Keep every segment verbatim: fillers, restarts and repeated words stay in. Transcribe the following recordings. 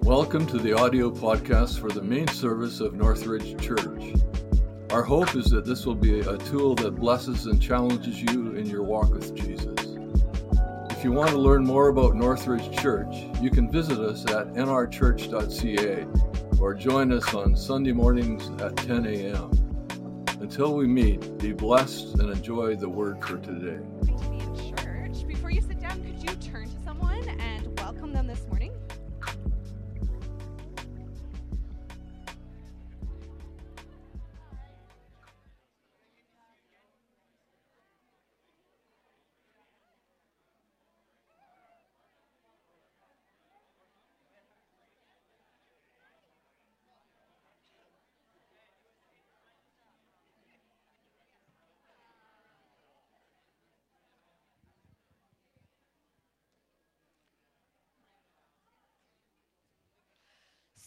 Welcome to the audio podcast for the main service of Northridge Church. Our hope is that this will be a tool that blesses and challenges you in your walk with Jesus. If you want to learn more about Northridge Church, you can visit us at n r church dot c a or join us on Sunday mornings at ten a.m. Until we meet, be blessed and enjoy the Word for today. Thanks, man, church. Before you sit down, could you turn to someone and welcome them this morning?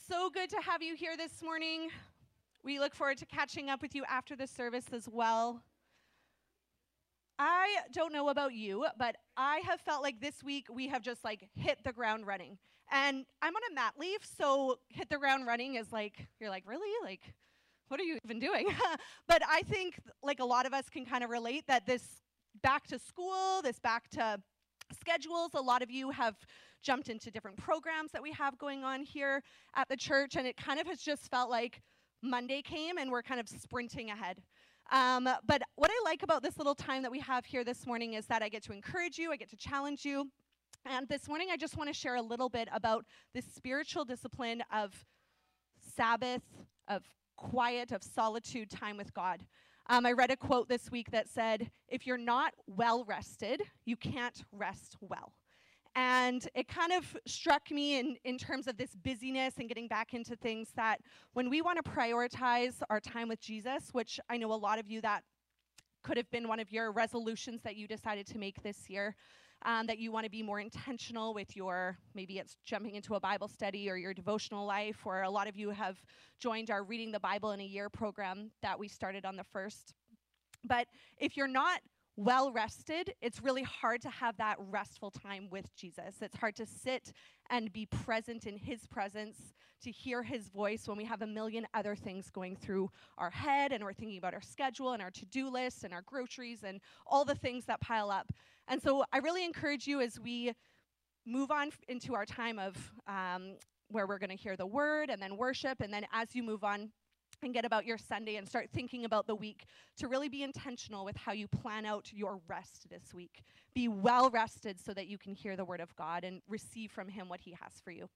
So good to have you here this morning. We look forward to catching up with you after the service as well. I don't know about you, but I have felt like this week we have just like hit the ground running. And I'm on a mat leave, so hit the ground running is like, you're like, really? Like, what are you even doing? But I think like a lot of us can kind of relate that this back to school, this back to schedules, a lot of you have jumped into different programs that we have going on here at the church, and it kind of has just felt like Monday came and we're kind of sprinting ahead. Um, but what I like about this little time that we have here this morning is that I get to encourage you, I get to challenge you, and this morning I just want to share a little bit about the spiritual discipline of Sabbath, of quiet, of solitude, time with God. Um, I read a quote this week that said, if you're not well rested, you can't rest well. And it kind of struck me in, in terms of this busyness and getting back into things that when we want to prioritize our time with Jesus, which I know a lot of you, that could have been one of your resolutions that you decided to make this year, um, that you want to be more intentional with your, maybe it's jumping into a Bible study or your devotional life, or a lot of you have joined our Reading the Bible in a Year program that we started on the first. But if you're not well rested, it's really hard to have that restful time with Jesus. It's hard to sit and be present in his presence, to hear his voice when we have a million other things going through our head and we're thinking about our schedule and our to-do list and our groceries and all the things that pile up. And so I really encourage you as we move on f- into our time of um, where we're going to hear the word and then worship, and then as you move on and get about your Sunday and start thinking about the week, to really be intentional with how you plan out your rest this week. Be well rested so that you can hear the word of God and receive from him what he has for you.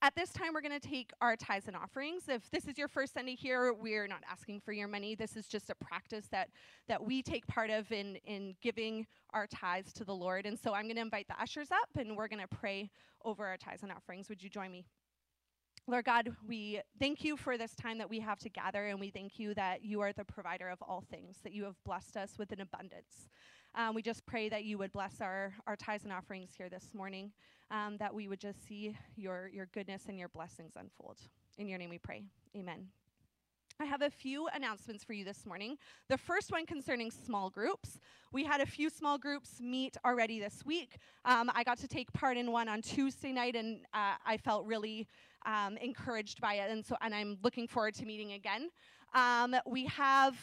At this time, we're going to take our tithes and offerings. If this is your first Sunday here, we're not asking for your money. This is just a practice that that we take part of in, in giving our tithes to the Lord. And so I'm going to invite the ushers up, and we're going to pray over our tithes and offerings. Would you join me? Lord God, we thank you for this time that we have to gather, and we thank you that you are the provider of all things, that you have blessed us with an abundance. Um, we just pray that you would bless our, our tithes and offerings here this morning, um, that we would just see your, your goodness and your blessings unfold. In your name we pray. Amen. I have a few announcements for you this morning. The first one concerning small groups. We had a few small groups meet already this week. Um, I got to take part in one on Tuesday night, and uh, I felt really Um, encouraged by it, and so and I'm looking forward to meeting again. Um, we have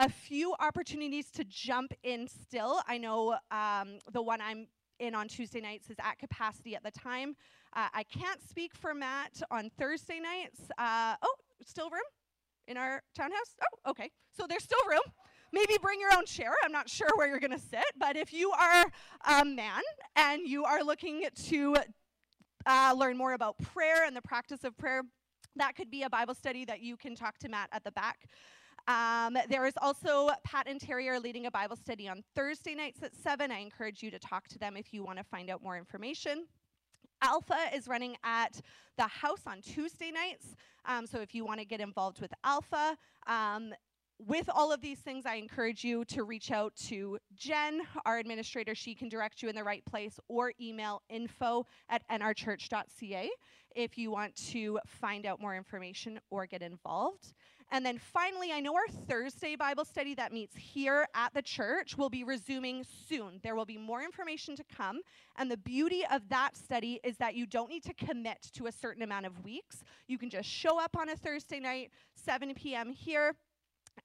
a few opportunities to jump in still. I know um, the one I'm in on Tuesday nights is at capacity at the time. Uh, I can't speak for Matt on Thursday nights. Uh, oh, still room in our townhouse? Oh, okay. So there's still room. Maybe bring your own chair. I'm not sure where you're going to sit, but if you are a man and you are looking to Uh, learn more about prayer and the practice of prayer, that could be a Bible study that you can talk to Matt at the back. Um, there is also Pat and Terry are leading a Bible study on Thursday nights at seven. I encourage you to talk to them if you want to find out more information. Alpha is running at the house on Tuesday nights, um, so if you want to get involved with Alpha, um, with all of these things, I encourage you to reach out to Jen, our administrator. She can direct you in the right place, or email info at n r church dot c a if you want to find out more information or get involved. And then finally, I know our Thursday Bible study that meets here at the church will be resuming soon. There will be more information to come. And the beauty of that study is that you don't need to commit to a certain amount of weeks. You can just show up on a Thursday night, seven p.m. here.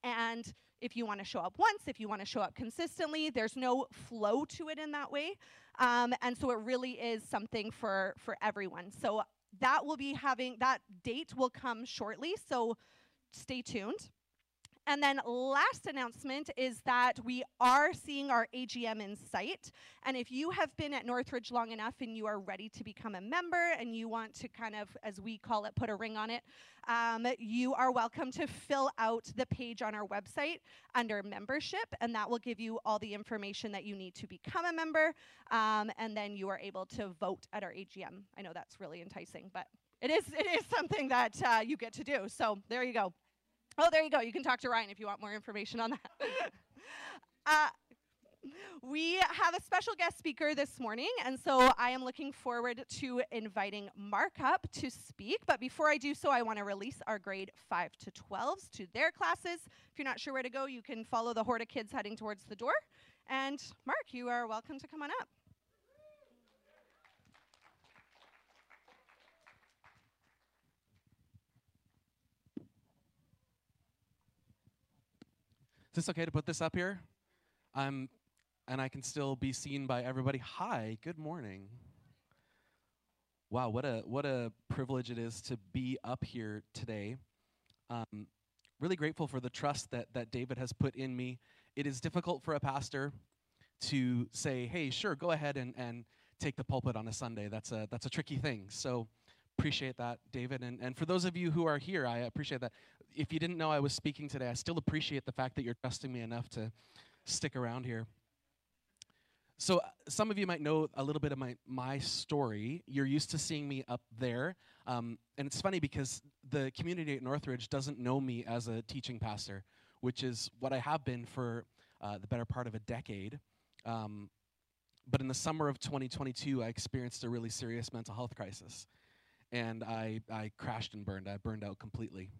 And if you want to show up once, if you want to show up consistently, there's no flow to it in that way. Um, and so it really is something for, for everyone. So that will be having, that date will come shortly, so stay tuned. And then last announcement is that we are seeing our A G M in sight. And if you have been at Northridge long enough and you are ready to become a member and you want to kind of, as we call it, put a ring on it, um, you are welcome to fill out the page on our website under membership, and that will give you all the information that you need to become a member. Um, and then you are able to vote at our A G M. I know that's really enticing, but it is, it is something that uh, you get to do. So there you go. Oh, there you go. You can talk to Ryan if you want more information on that. uh, we have a special guest speaker this morning, and so I am looking forward to inviting Mark up to speak. But before I do so, I want to release our grade five to twelves to their classes. If you're not sure where to go, you can follow the horde of kids heading towards the door. And Mark, you are welcome to come on up. Is this okay to put this up here? Um, and I can still be seen by everybody. Hi, good morning. Wow, what a what a privilege it is to be up here today. Um, really grateful for the trust that that David has put in me. It is difficult for a pastor to say, "Hey, sure, go ahead and and take the pulpit on a Sunday." That's a that's a tricky thing. So appreciate that, David. And, and for those of you who are here, I appreciate that. If you didn't know I was speaking today, I still appreciate the fact that you're trusting me enough to stick around here. So uh, some of you might know a little bit of my, my story. You're used to seeing me up there. Um, and it's funny because the community at Northridge doesn't know me as a teaching pastor, which is what I have been for uh, the better part of a decade. Um, but in the summer of twenty twenty-two, I experienced a really serious mental health crisis. And I, I crashed and burned. I burned out completely.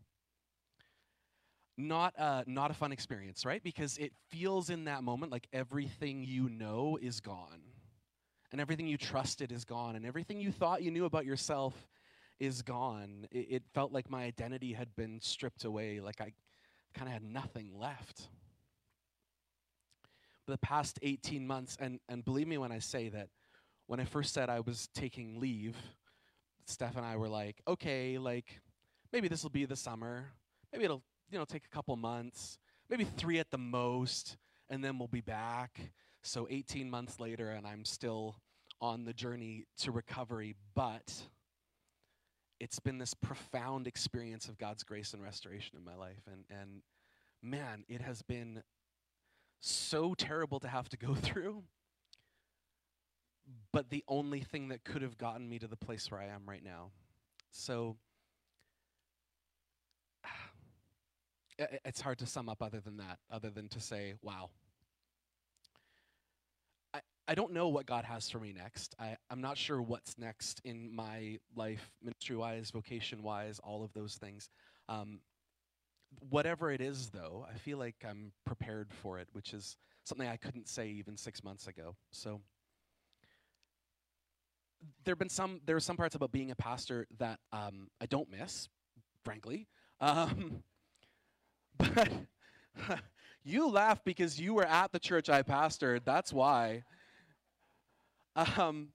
Not, uh, not a fun experience, right? Because it feels in that moment like everything you know is gone. And everything you trusted is gone. And everything you thought you knew about yourself is gone. It, it felt like my identity had been stripped away, like I kind of had nothing left. But the past eighteen months, and, and believe me when I say that, when I first said I was taking leave, Steph and I were like, okay, like, maybe this will be the summer. Maybe it'll, you know, take a couple months. Maybe three at the most, and then we'll be back. So eighteen months later, and I'm still on the journey to recovery. But it's been this profound experience of God's grace and restoration in my life. And, and man, it has been so terrible to have to go through. But the only thing that could have gotten me to the place where I am right now. So it's hard to sum up other than that, other than to say, wow. I, I don't know what God has for me next. I, I'm not sure what's next in my life, ministry-wise, vocation-wise, all of those things. Um, whatever it is, though, I feel like I'm prepared for it, which is something I couldn't say even six months ago. So There've been some. There are some parts about being a pastor that um, I don't miss, frankly. Um, but you laugh because you were at the church I pastored. That's why. Um,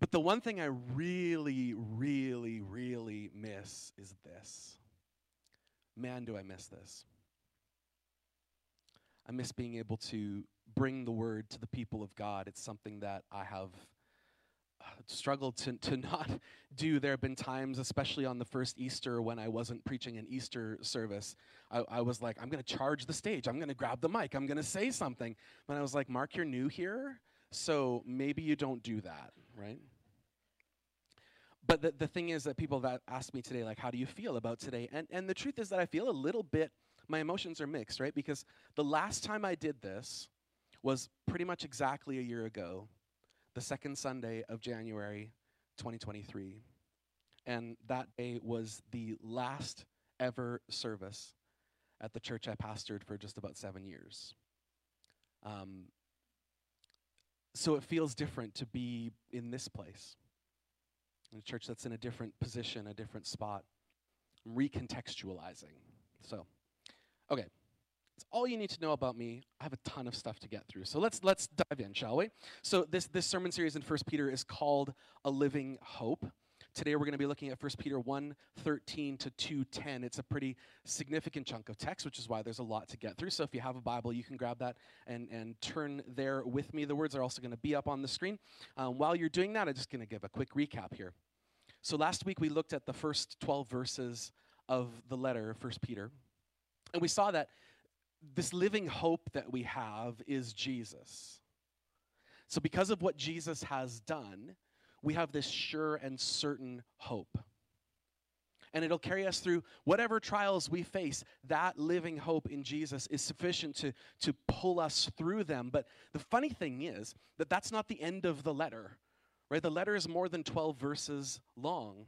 but the one thing I really, really, really miss is this. Man, do I miss this. I miss being able to bring the word to the people of God. It's something that I have struggled to, to not do. There have been times, especially on the first Easter when I wasn't preaching an Easter service, I, I was like, I'm going to charge the stage. I'm going to grab the mic. I'm going to say something. But I was like, Mark, you're new here, so maybe you don't do that, right? But the, the thing is that people that asked me today, like, how do you feel about today? And, and the truth is that I feel a little bit, my emotions are mixed, right? Because the last time I did this was pretty much exactly a year ago, the second Sunday of January twenty twenty-three. And that day was the last ever service at the church I pastored for just about seven years. Um, so it feels different to be in this place, in a church that's in a different position, a different spot. I'm recontextualizing. So, okay. That's all you need to know about me. I have a ton of stuff to get through. So let's let's dive in, shall we? So this, this sermon series in First Peter is called A Living Hope. Today we're going to be looking at First Peter one thirteen to two ten. It's a pretty significant chunk of text, which is why there's a lot to get through. So if you have a Bible, you can grab that and, and turn there with me. The words are also going to be up on the screen. Um, while you're doing that, I'm just going to give a quick recap here. So last week we looked at the first twelve verses of the letter of First Peter, and we saw that this living hope that we have is Jesus. So because of what Jesus has done, we have this sure and certain hope. And it'll carry us through whatever trials we face. That living hope in Jesus is sufficient to, to pull us through them. But the funny thing is that that's not the end of the letter, right? The letter is more than twelve verses long.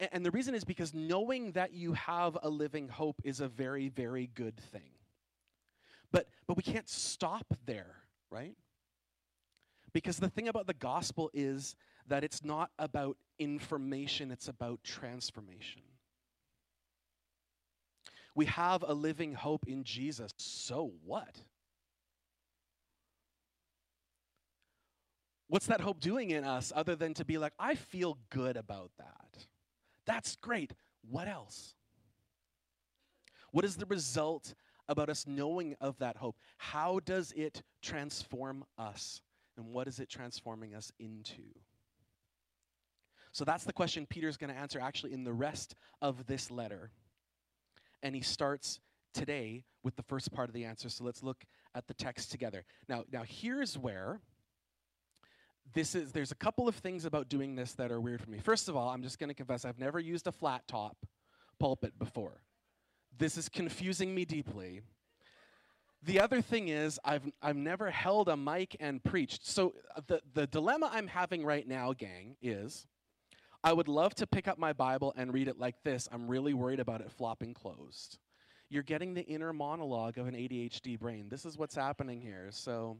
And, and the reason is because knowing that you have a living hope is a very, very good thing. But, but we can't stop there, right? Because the thing about the gospel is that it's not about information, it's about transformation. We have a living hope in Jesus, so what? What's that hope doing in us other than to be like, I feel good about that. That's great. What else? What is the result about us knowing of that hope? How does it transform us? And what is it transforming us into? So that's the question Peter's going to answer actually in the rest of this letter. And he starts today with the first part of the answer. So let's look at the text together. Now, now here's where this is. There's a couple of things about doing this that are weird for me. First of all, I'm just going to confess I've never used a flat top pulpit before. This is confusing me deeply. The other thing is, I've, I've never held a mic and preached. So the, the dilemma I'm having right now, gang, is I would love to pick up my Bible and read it like this. I'm really worried about it flopping closed. You're getting the inner monologue of an A D H D brain. This is what's happening here. So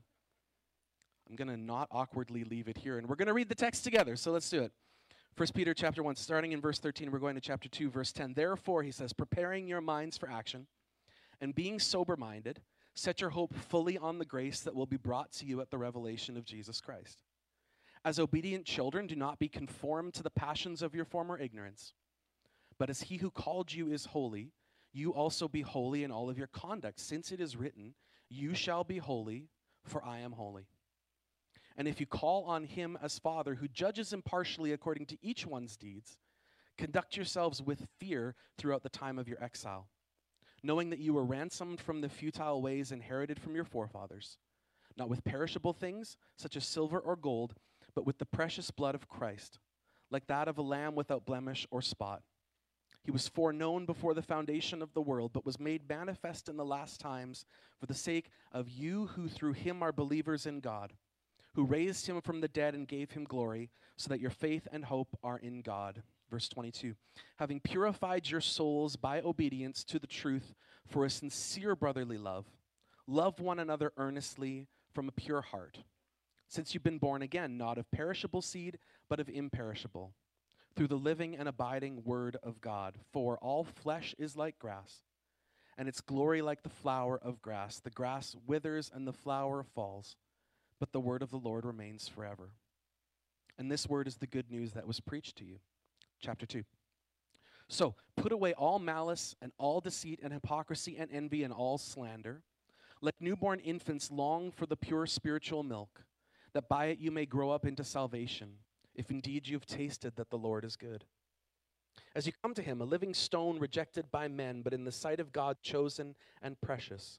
I'm going to not awkwardly leave it here. And we're going to read the text together. So let's do it. First Peter chapter one, starting in verse thirteen, we're going to chapter two, verse ten. Therefore, he says, preparing your minds for action and being sober-minded, set your hope fully on the grace that will be brought to you at the revelation of Jesus Christ. As obedient children, do not be conformed to the passions of your former ignorance, but as he who called you is holy, you also be holy in all of your conduct, since it is written, you shall be holy, for I am holy. And if you call on him as Father, who judges impartially according to each one's deeds, conduct yourselves with fear throughout the time of your exile, knowing that you were ransomed from the futile ways inherited from your forefathers, not with perishable things, such as silver or gold, but with the precious blood of Christ, like that of a lamb without blemish or spot. He was foreknown before the foundation of the world, but was made manifest in the last times for the sake of you who through him are believers in God, who raised him from the dead and gave him glory, so that your faith and hope are in God. Verse twenty-two, having purified your souls by obedience to the truth for a sincere brotherly love, love one another earnestly from a pure heart, since you've been born again, not of perishable seed, but of imperishable, through the living and abiding word of God. For all flesh is like grass, and its glory like the flower of grass. The grass withers and the flower falls, but the word of the Lord remains forever. And this word is the good news that was preached to you. Chapter two. So, put away all malice and all deceit and hypocrisy and envy and all slander. Let newborn infants long for the pure spiritual milk, that by it you may grow up into salvation, if indeed you have tasted that the Lord is good. As you come to him, a living stone rejected by men, but in the sight of God chosen and precious,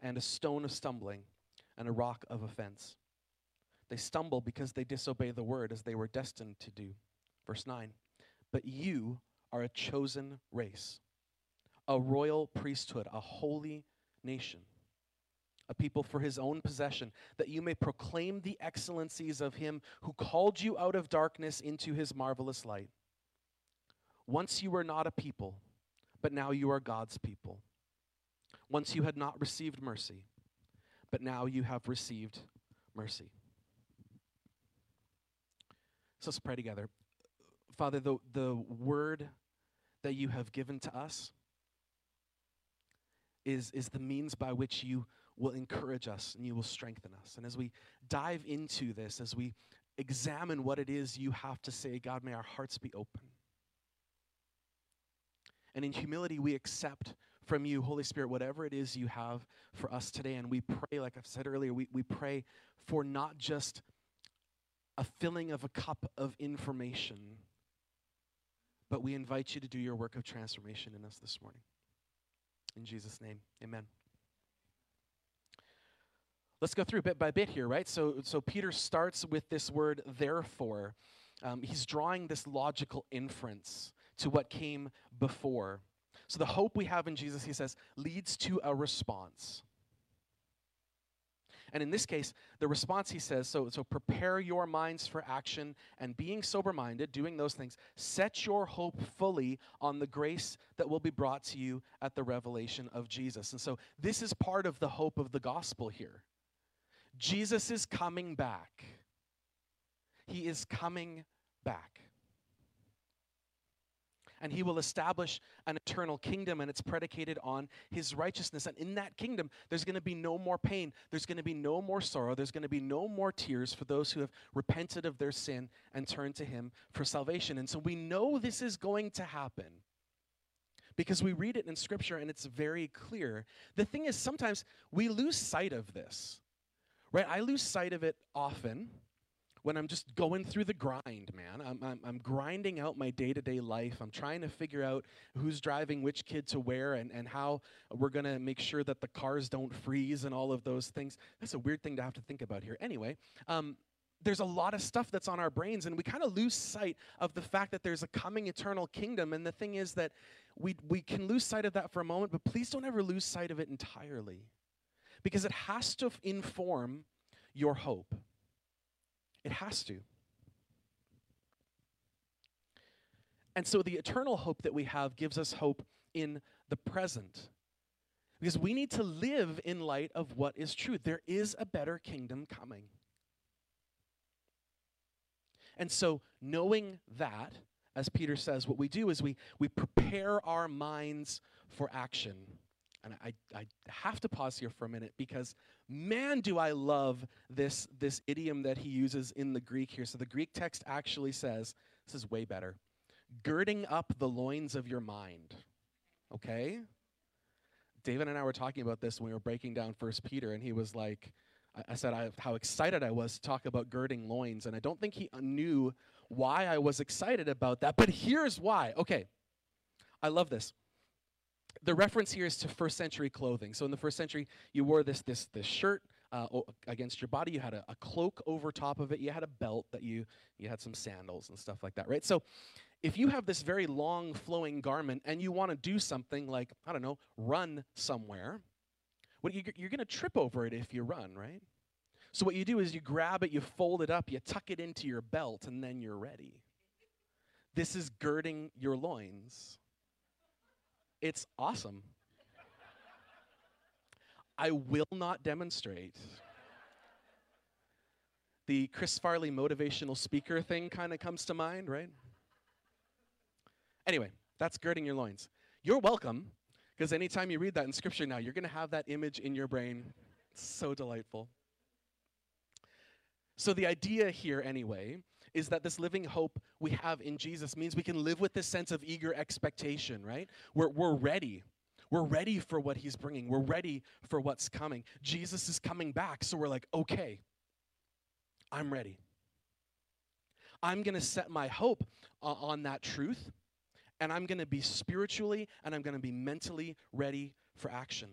and a stone of stumbling, and a rock of offense. They stumble because they disobey the word, as they were destined to do. Verse nine, but you are a chosen race, a royal priesthood, a holy nation, a people for his own possession, that you may proclaim the excellencies of him who called you out of darkness into his marvelous light. Once you were not a people, but now you are God's people. Once you had not received mercy, but now you have received mercy. So let's pray together. Father, the, the word that you have given to us is, is the means by which you will encourage us and you will strengthen us. And as we dive into this, as we examine what it is you have to say, God, may our hearts be open. And in humility, we accept from you, Holy Spirit, whatever it is you have for us today. And we pray, like I've said earlier, we, we pray for not just a filling of a cup of information, but we invite you to do your work of transformation in us this morning. In Jesus' name, amen. Let's go through bit by bit here, right? So, so Peter starts with this word, therefore. Um, he's drawing this logical inference to what came before. So the hope we have in Jesus, he says, leads to a response. And in this case, the response, he says, so, so prepare your minds for action and being sober-minded, doing those things, set your hope fully on the grace that will be brought to you at the revelation of Jesus. And so this is part of the hope of the gospel here. Jesus is coming back. He is coming back. And he will establish an eternal kingdom, and it's predicated on his righteousness. And in that kingdom, there's going to be no more pain. There's going to be no more sorrow. There's going to be no more tears for those who have repented of their sin and turned to him for salvation. And so we know this is going to happen because we read it in Scripture, and it's very clear. The thing is, sometimes we lose sight of this, right? I lose sight of it often when I'm just going through the grind, man. I'm, I'm, I'm grinding out my day-to-day life. I'm trying to figure out who's driving which kid to where and, and how we're going to make sure that the cars don't freeze and all of those things. That's a weird thing to have to think about here. Anyway, um, there's a lot of stuff that's on our brains, and we kind of lose sight of the fact that there's a coming eternal kingdom. And the thing is that we, we can lose sight of that for a moment, but please don't ever lose sight of it entirely, because it has to inform your hope. It has to. And so the eternal hope that we have gives us hope in the present, because we need to live in light of what is true. There is a better kingdom coming. And so knowing that, as Peter says, what we do is we, we prepare our minds for action. And I, I have to pause here for a minute, because man, do I love this, this idiom that he uses in the Greek here. So the Greek text actually says, this is way better, girding up the loins of your mind, okay? David and I were talking about this when we were breaking down First Peter, and he was like, I, I said I, how excited I was to talk about girding loins, and I don't think he knew why I was excited about that, but here's why. Okay, I love this. The reference here is to first century clothing. So in the first century, you wore this this this shirt uh, o- against your body. You had a, a cloak over top of it. You had a belt that you you had some sandals and stuff like that, right? So if you have this very long flowing garment and you want to do something like, I don't know, run somewhere, what you, you're going to trip over it if you run, right? So what you do is you grab it, you fold it up, you tuck it into your belt, and then you're ready. This is girding your loins. It's awesome. I will not demonstrate. The Chris Farley motivational speaker thing kind of comes to mind, right? Anyway, that's girding your loins. You're welcome, because anytime you read that in Scripture now, you're going to have that image in your brain. It's so delightful. So the idea here, anyway, is that this living hope we have in Jesus means we can live with this sense of eager expectation, right? We're, we're ready. We're ready for what he's bringing. We're ready for what's coming. Jesus is coming back, so we're like, okay, I'm ready. I'm going to set my hope uh, on that truth, and I'm going to be spiritually and I'm going to be mentally ready for action.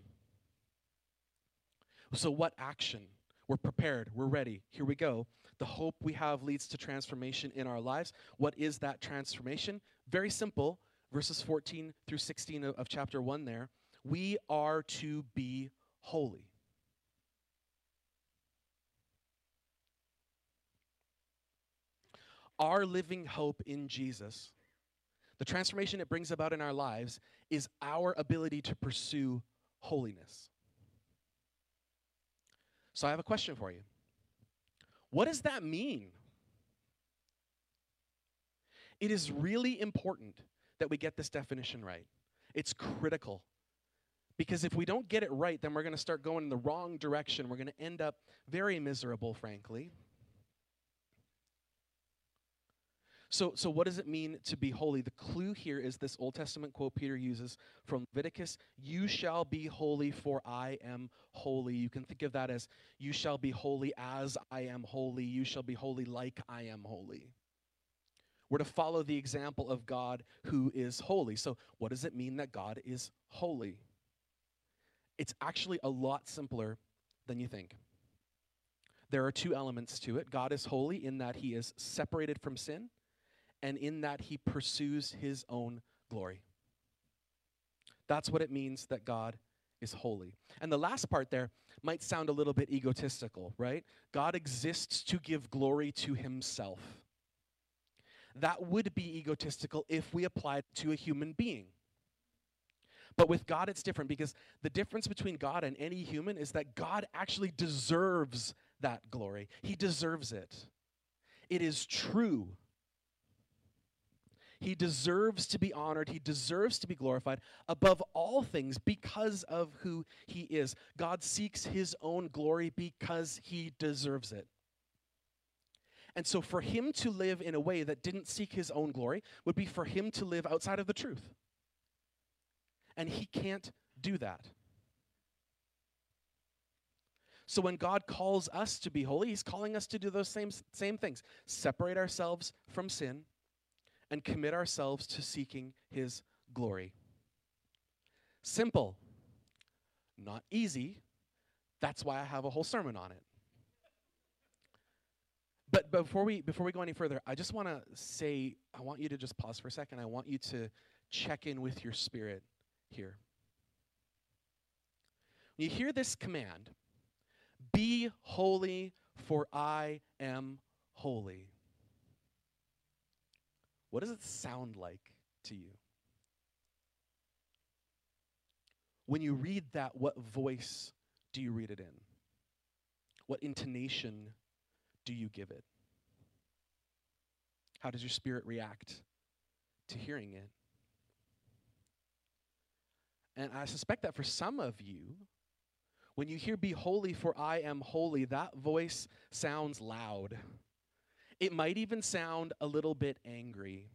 So what action? We're prepared. We're ready. Here we go. The hope we have leads to transformation in our lives. What is that transformation? Very simple. Verses fourteen through sixteen of, of chapter one there. We are to be holy. Our living hope in Jesus, the transformation it brings about in our lives, is our ability to pursue holiness. So I have a question for you. What does that mean? It is really important that we get this definition right. It's critical. Because if we don't get it right, then we're going to start going in the wrong direction. We're going to end up very miserable, frankly. So, so what does it mean to be holy? The clue here is this Old Testament quote Peter uses from Leviticus, "You shall be holy, for I am holy." You can think of that as, you shall be holy as I am holy. You shall be holy like I am holy. We're to follow the example of God who is holy. So what does it mean that God is holy? It's actually a lot simpler than you think. There are two elements to it. God is holy in that he is separated from sin, and in that he pursues his own glory. That's what it means that God is holy. And the last part there might sound a little bit egotistical, right? God exists to give glory to himself. That would be egotistical if we applied it to a human being. But with God, it's different, because the difference between God and any human is that God actually deserves that glory. He deserves it. It is true. He deserves to be honored. He deserves to be glorified above all things because of who he is. God seeks his own glory because he deserves it. And so for him to live in a way that didn't seek his own glory would be for him to live outside of the truth. And he can't do that. So when God calls us to be holy, he's calling us to do those same, same things. Separate ourselves from sin and commit ourselves to seeking his glory. Simple, not easy. That's why I have a whole sermon on it. But before we, before we go any further, I just want to say, I want you to just pause for a second. I want you to check in with your spirit here. When you hear this command, "Be holy, for I am holy," what does it sound like to you? When you read that, what voice do you read it in? What intonation do you give it? How does your spirit react to hearing it? And I suspect that for some of you, when you hear "Be holy, for I am holy," that voice sounds loud. It might even sound a little bit angry.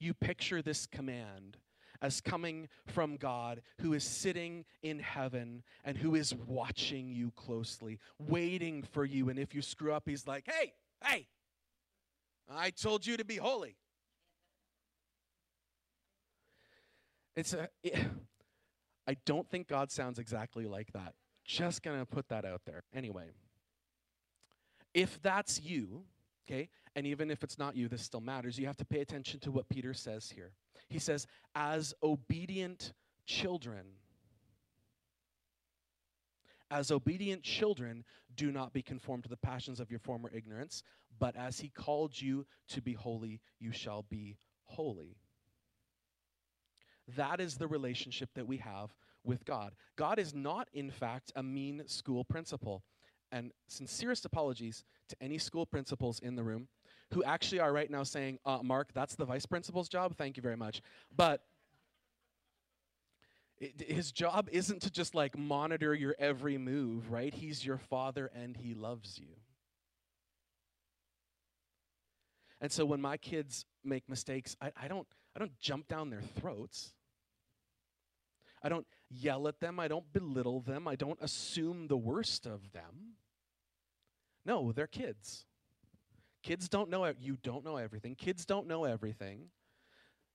You picture this command as coming from God, who is sitting in heaven and who is watching you closely, waiting for you. And if you screw up, he's like, "Hey, hey, I told you to be holy." It's a, it, I don't think God sounds exactly like that. Just going to put that out there. Anyway. If that's you, okay, and even if it's not you, this still matters. You have to pay attention to what Peter says here. He says, as obedient children, as obedient children, do not be conformed to the passions of your former ignorance, but as he called you to be holy, you shall be holy. That is the relationship that we have with God. God is not, in fact, a mean school principal. And sincerest apologies to any school principals in the room who actually are right now saying, uh, "Mark, that's the vice principal's job. Thank you very much." But it, his job isn't to just like monitor your every move, right? He's your father and he loves you. And so when my kids make mistakes, I, I don't, I don't jump down their throats. I don't yell at them. I don't belittle them. I don't assume the worst of them. No, they're kids. Kids don't know. You don't know everything. Kids don't know everything.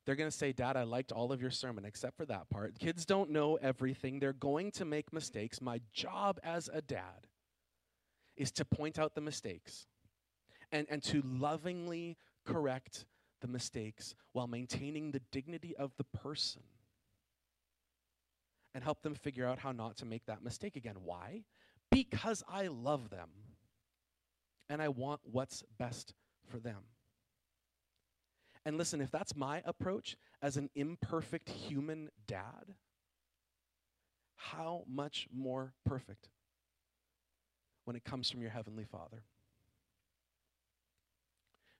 They're going to say, Dad, I liked all of your sermon except for that part. Kids don't know everything. They're going to make mistakes. My job as a dad is to point out the mistakes and, and to lovingly correct the mistakes while maintaining the dignity of the person and help them figure out how not to make that mistake again. Why? Because I love them and I want what's best for them. And listen, if that's my approach as an imperfect human dad, how much more perfect when it comes from your Heavenly Father?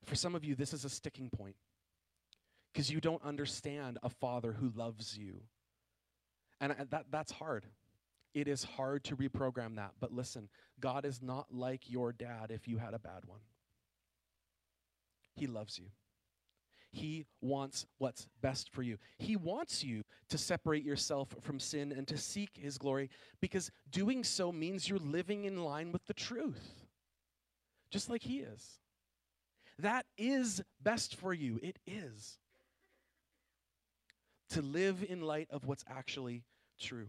For some of you, this is a sticking point because you don't understand a father who loves you. And I, that, that's hard. It is hard to reprogram that. But listen, God is not like your dad if you had a bad one. He loves you. He wants what's best for you. He wants you to separate yourself from sin and to seek his glory, because doing so means you're living in line with the truth, just like he is. That is best for you. It is. To live in light of what's actually true.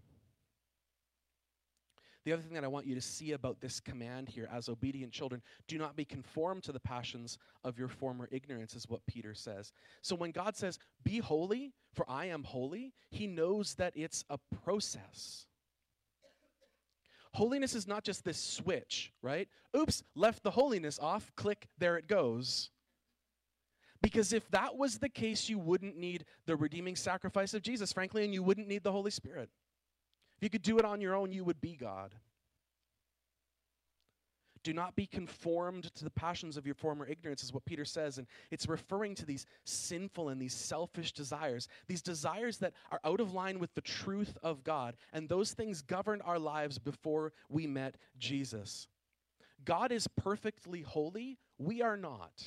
The other thing that I want you to see about this command here, as obedient children, do not be conformed to the passions of your former ignorance, is what Peter says. So when God says, be holy, for I am holy, he knows that it's a process. Holiness is not just this switch, right? Oops, left the holiness off, click, there it goes. Because if that was the case, you wouldn't need the redeeming sacrifice of Jesus, frankly, and you wouldn't need the Holy Spirit. If you could do it on your own, you would be God. Do not be conformed to the passions of your former ignorance, is what Peter says. And it's referring to these sinful and these selfish desires, these desires that are out of line with the truth of God. And those things governed our lives before we met Jesus. God is perfectly holy. We are not.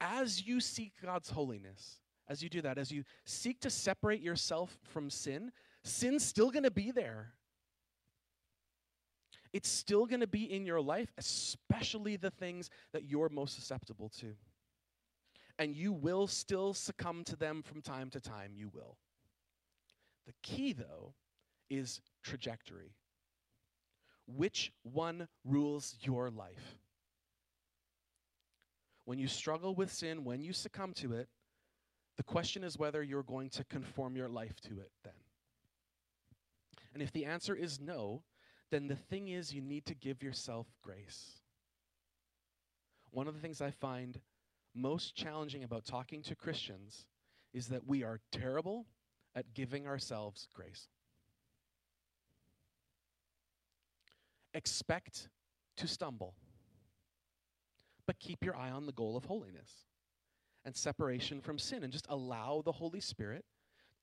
As you seek God's holiness, as you do that, as you seek to separate yourself from sin, sin's still going to be there. It's still going to be in your life, especially the things that you're most susceptible to. And you will still succumb to them from time to time. You will. The key, though, is trajectory. Which one rules your life? When you struggle with sin, when you succumb to it, the question is whether you're going to conform your life to it then. And if the answer is no, then the thing is you need to give yourself grace. One of the things I find most challenging about talking to Christians is that we are terrible at giving ourselves grace. Expect to stumble, but keep your eye on the goal of holiness and separation from sin, and just allow the Holy Spirit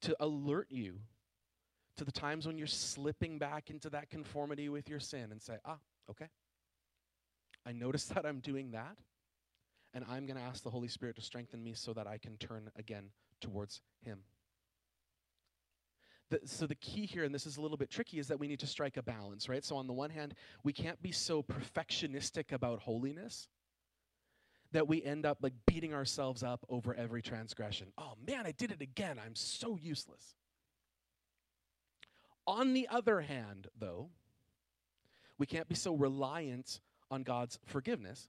to alert you to the times when you're slipping back into that conformity with your sin and say, ah, okay, I notice that I'm doing that, and I'm going to ask the Holy Spirit to strengthen me so that I can turn again towards him. The, so the key here, and this is a little bit tricky, is that we need to strike a balance, right? So on the one hand, we can't be so perfectionistic about holiness that we end up like beating ourselves up over every transgression. Oh man, I did it again. I'm so useless. On the other hand, though, we can't be so reliant on God's forgiveness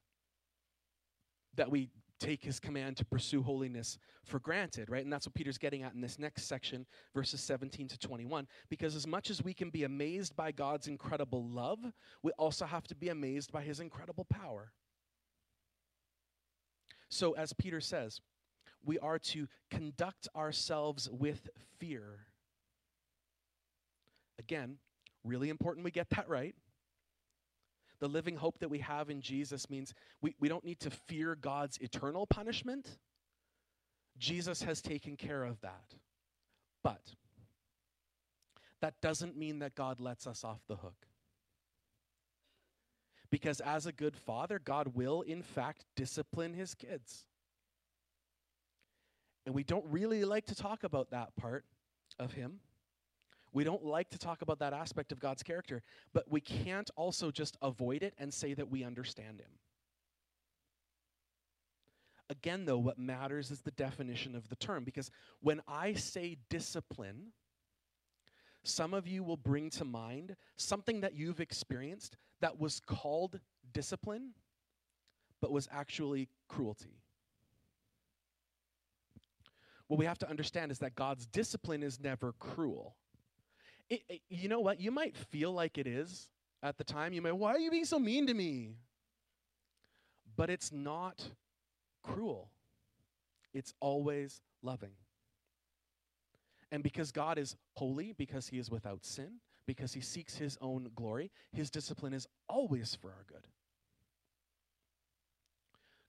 that we take his command to pursue holiness for granted, right? And that's what Peter's getting at in this next section, verses seventeen to twenty-one, because as much as we can be amazed by God's incredible love, we also have to be amazed by his incredible power. So as Peter says, we are to conduct ourselves with fear. Again, really important we get that right. The living hope that we have in Jesus means we, we don't need to fear God's eternal punishment. Jesus has taken care of that. But that doesn't mean that God lets us off the hook. Because as a good father, God will, in fact, discipline his kids. And we don't really like to talk about that part of him. We don't like to talk about that aspect of God's character, but we can't also just avoid it and say that we understand him. Again, though, what matters is the definition of the term, because when I say discipline, some of you will bring to mind something that you've experienced that was called discipline, but was actually cruelty. What we have to understand is that God's discipline is never cruel. It, it, you know what? You might feel like it is at the time. You might, why are you being so mean to me? But it's not cruel. It's always loving. And because God is holy, because he is without sin, because he seeks his own glory, his discipline is always for our good.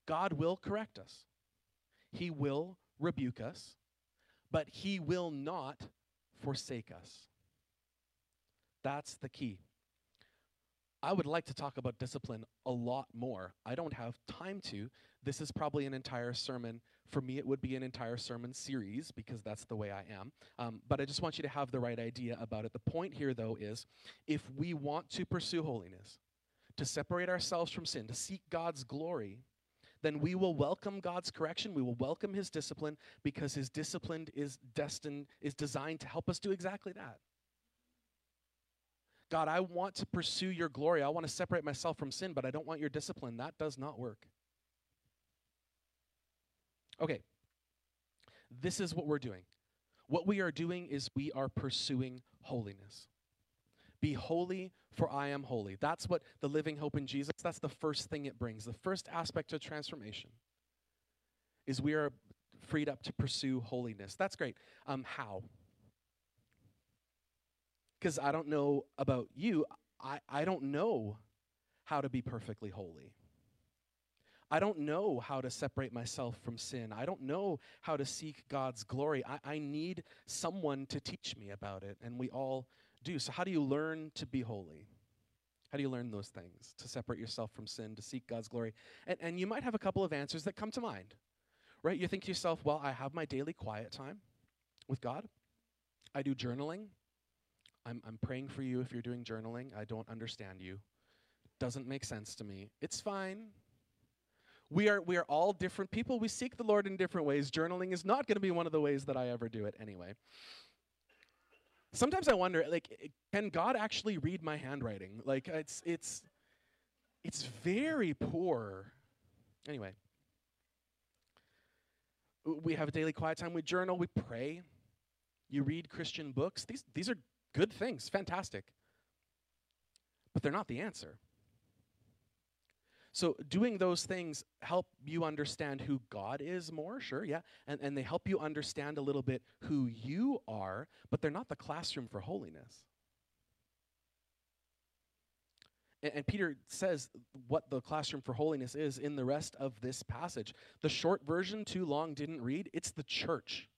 God will correct us. He will rebuke us, but he will not forsake us. That's the key. I would like to talk about discipline a lot more. I don't have time to. This is probably an entire sermon. For me, it would be an entire sermon series because that's the way I am. Um, but I just want you to have the right idea about it. The point here, though, is if we want to pursue holiness, to separate ourselves from sin, to seek God's glory, then we will welcome God's correction. We will welcome his discipline because his discipline is destined, is designed to help us do exactly that. God, I want to pursue your glory. I want to separate myself from sin, but I don't want your discipline. That does not work. Okay, this is what we're doing. What we are doing is we are pursuing holiness. Be holy, for I am holy. That's what the living hope in Jesus, that's the first thing it brings. The first aspect of transformation is we are freed up to pursue holiness. That's great. Um, how? Because I don't know about you, I, I don't know how to be perfectly holy. I don't know how to separate myself from sin. I don't know how to seek God's glory. I, I need someone to teach me about it, and we all do. So how do you learn to be holy? How do you learn those things, to separate yourself from sin, to seek God's glory? And, and you might have a couple of answers that come to mind, right? You think to yourself, well, I have my daily quiet time with God. I do journaling. I'm, I'm praying for you if you're doing journaling. I don't understand you. Doesn't make sense to me. It's fine. We are, we are all different people. We seek the Lord in different ways. Journaling is not going to be one of the ways that I ever do it anyway. Sometimes I wonder, like, can God actually read my handwriting? Like, it's, it's, it's very poor. Anyway, we have a daily quiet time. We journal. We pray. You read Christian books. These, these are good things. Fantastic. But they're not the answer. So doing those things help you understand who God is more, sure, yeah, and, and they help you understand a little bit who you are, but they're not the classroom for holiness. And, and Peter says what the classroom for holiness is in the rest of this passage. The short version, too long, didn't read, it's the church.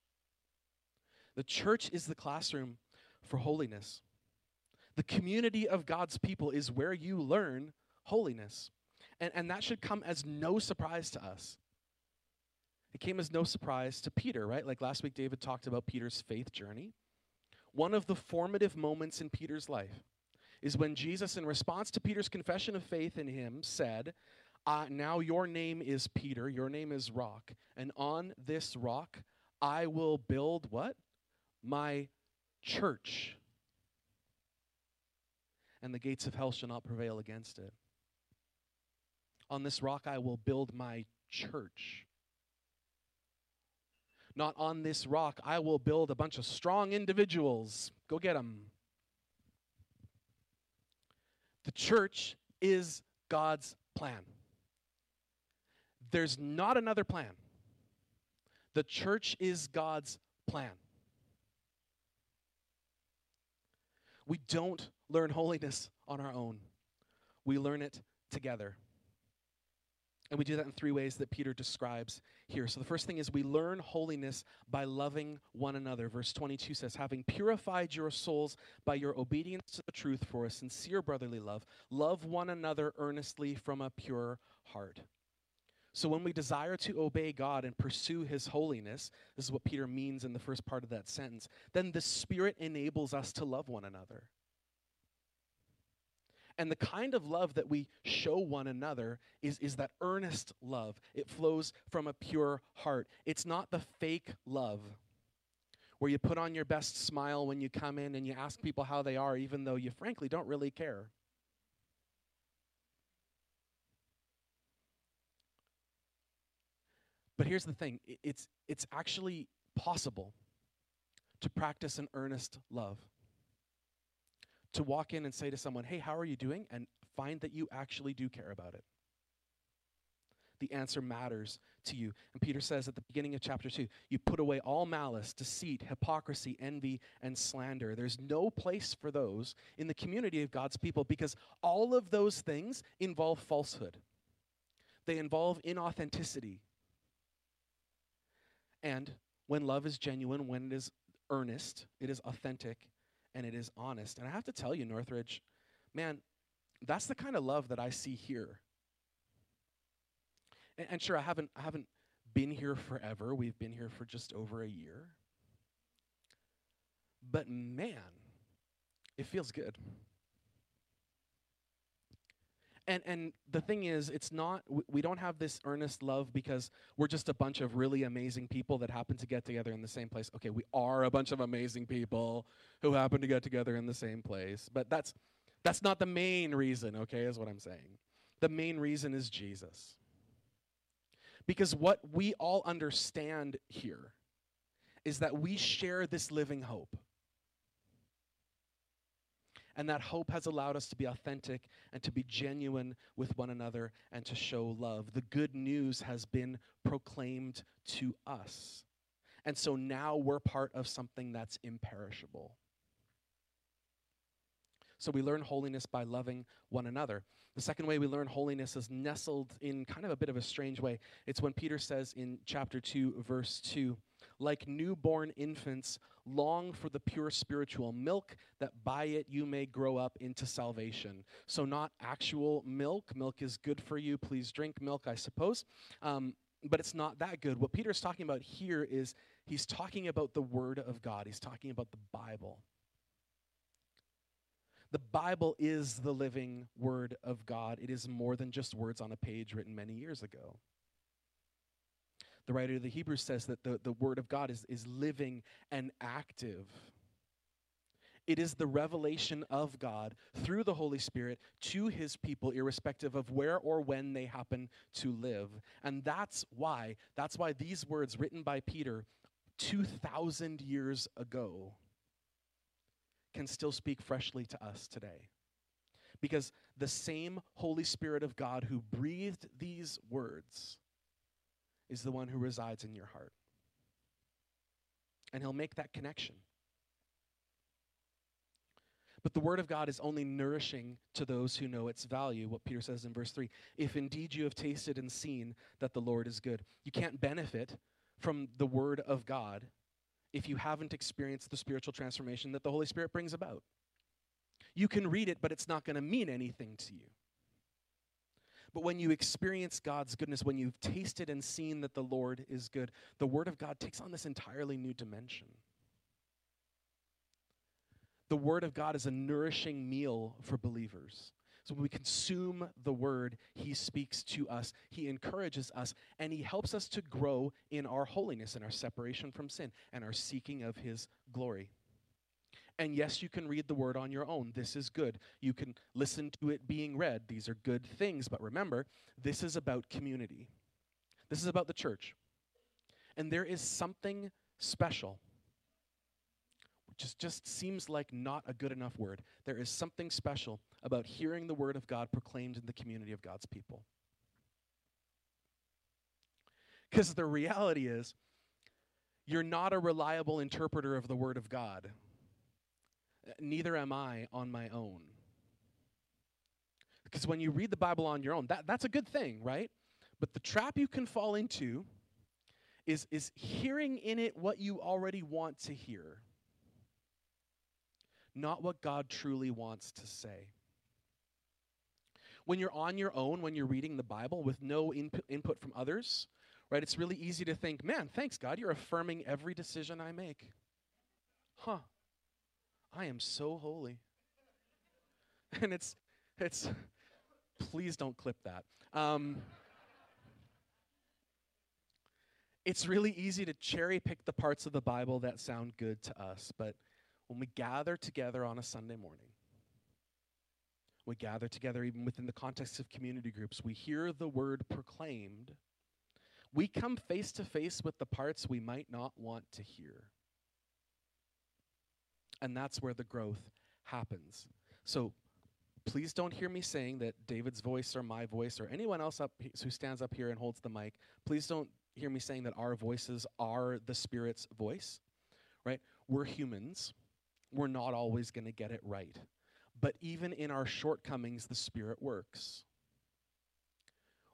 The church is the classroom for holiness. The community of God's people is where you learn holiness. And, and that should come as no surprise to us. It came as no surprise to Peter, right? Like last week, David talked about Peter's faith journey. One of the formative moments in Peter's life is when Jesus, in response to Peter's confession of faith in him, said, uh, now your name is Peter, your name is Rock, and on this rock I will build what? My church. And the gates of hell shall not prevail against it. On this rock I will build my church. Not on this rock I will build a bunch of strong individuals. Go get them. The church is God's plan. There's not another plan. The church is God's plan. We don't learn holiness on our own. We learn it together. And we do that in three ways that Peter describes here. So the first thing is we learn holiness by loving one another. Verse twenty-two says, having purified your souls by your obedience to the truth for a sincere brotherly love, love one another earnestly from a pure heart. So when we desire to obey God and pursue his holiness, this is what Peter means in the first part of that sentence, then the Spirit enables us to love one another. And the kind of love that we show one another is, is that earnest love. It flows from a pure heart. It's not the fake love where you put on your best smile when you come in and you ask people how they are, even though you frankly don't really care. But here's the thing, it's, it's actually possible to practice an earnest love. To walk in and say to someone, hey, how are you doing? And find that you actually do care about it. The answer matters to you. And Peter says at the beginning of chapter two, you put away all malice, deceit, hypocrisy, envy, and slander. There's no place for those in the community of God's people because all of those things involve falsehood. They involve inauthenticity. And when love is genuine, when it is earnest, it is authentic, and it is honest. And I have to tell you, Northridge, man, that's the kind of love that I see here. And, and sure, I haven't, I haven't been here forever. We've been here for just over a year. But man, it feels good. And, and the thing is, it's not, we don't have this earnest love because we're just a bunch of really amazing people that happen to get together in the same place. Okay, we are a bunch of amazing people who happen to get together in the same place. But that's, that's not the main reason, okay, is what I'm saying. The main reason is Jesus. Because what we all understand here is that we share this living hope. And that hope has allowed us to be authentic and to be genuine with one another and to show love. The good news has been proclaimed to us. And so now we're part of something that's imperishable. So we learn holiness by loving one another. The second way we learn holiness is nestled in kind of a bit of a strange way. It's when Peter says in chapter two, verse two, like newborn infants, long for the pure spiritual milk, that by it you may grow up into salvation. So not actual milk. Milk is good for you. Please drink milk, I suppose. Um, but it's not that good. What Peter's talking about here is he's talking about the Word of God. He's talking about the Bible. The Bible is the living Word of God. It is more than just words on a page written many years ago. The writer of the Hebrews says that the, the Word of God is, is living and active. It is the revelation of God through the Holy Spirit to His people, irrespective of where or when they happen to live. And that's why, that's why these words written by Peter two thousand years ago can still speak freshly to us today. Because the same Holy Spirit of God who breathed these words is the one who resides in your heart. And He'll make that connection. But the Word of God is only nourishing to those who know its value, what Peter says in verse three. If indeed you have tasted and seen that the Lord is good. You can't benefit from the Word of God if you haven't experienced the spiritual transformation that the Holy Spirit brings about. You can read it, but it's not going to mean anything to you. But when you experience God's goodness, when you've tasted and seen that the Lord is good, the Word of God takes on this entirely new dimension. The Word of God is a nourishing meal for believers. So when we consume the Word, He speaks to us, He encourages us, and He helps us to grow in our holiness and our separation from sin and our seeking of His glory. And yes, you can read the Word on your own. This is good. You can listen to it being read. These are good things. But remember, this is about community. This is about the church. And there is something special, which is just seems like not a good enough word. There is something special about hearing the Word of God proclaimed in the community of God's people. Because the reality is, you're not a reliable interpreter of the Word of God. Neither am I on my own. Because when you read the Bible on your own, that, that's a good thing, right? But the trap you can fall into is, is hearing in it what you already want to hear, not what God truly wants to say. When you're on your own, when you're reading the Bible with no input, input from others, right, it's really easy to think, man, thanks, God, you're affirming every decision I make. Huh. I am so holy. And it's It's, please don't clip that. Um, it's really easy to cherry pick the parts of the Bible that sound good to us, but when we gather together on a Sunday morning, we gather together even within the context of community groups, we hear the word proclaimed, we come face to face with the parts we might not want to hear. And that's where the growth happens. So please don't hear me saying that David's voice or my voice or anyone else up who stands up here and holds the mic, please don't hear me saying that our voices are the Spirit's voice, right? We're humans. We're not always going to get it right. But even in our shortcomings, the Spirit works.